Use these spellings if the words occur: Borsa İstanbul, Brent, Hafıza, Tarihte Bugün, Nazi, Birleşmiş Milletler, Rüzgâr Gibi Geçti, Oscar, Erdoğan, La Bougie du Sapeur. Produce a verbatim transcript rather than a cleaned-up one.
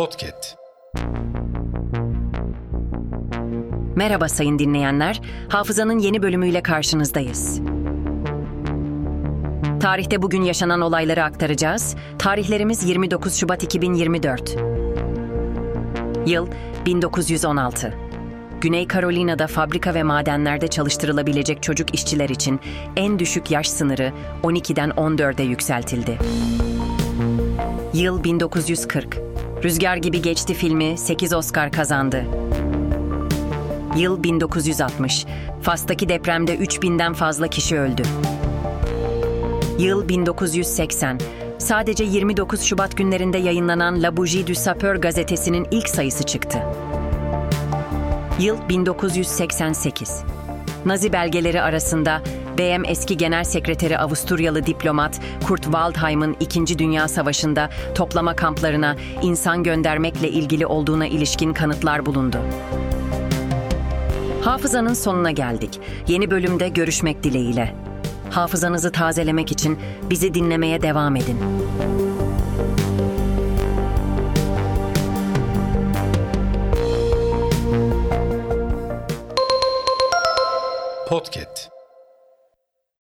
Podcast. Merhaba sayın dinleyenler, Hafıza'nın yeni bölümüyle karşınızdayız. Tarihte bugün yaşanan olayları aktaracağız. Tarihlerimiz yirmi dokuz Şubat iki bin yirmi dört. Yıl bin dokuz yüz on altı. Güney Carolina'da fabrika ve madenlerde çalıştırılabilecek çocuk işçiler için en düşük yaş sınırı on ikiden on dörde yükseltildi. Yıl bin dokuz yüz kırk. Rüzgâr Gibi Geçti filmi sekiz Oscar kazandı. Yıl bin dokuz yüz altmış. Fas'taki depremde üç binden fazla kişi öldü. Yıl bin dokuz yüz seksen. Sadece yirmi dokuz Şubat günlerinde yayınlanan La Bougie du Sapeur gazetesinin ilk sayısı çıktı. Yıl bin dokuz yüz seksen sekiz. Nazi belgeleri arasında B M eski genel sekreteri Avusturyalı diplomat Kurt Waldheim'ın İkinci Dünya Savaşı'nda toplama kamplarına insan göndermekle ilgili olduğuna ilişkin kanıtlar bulundu. Hafızanın sonuna geldik. Yeni bölümde görüşmek dileğiyle. Hafızanızı tazelemek için bizi dinlemeye devam edin. Podcast.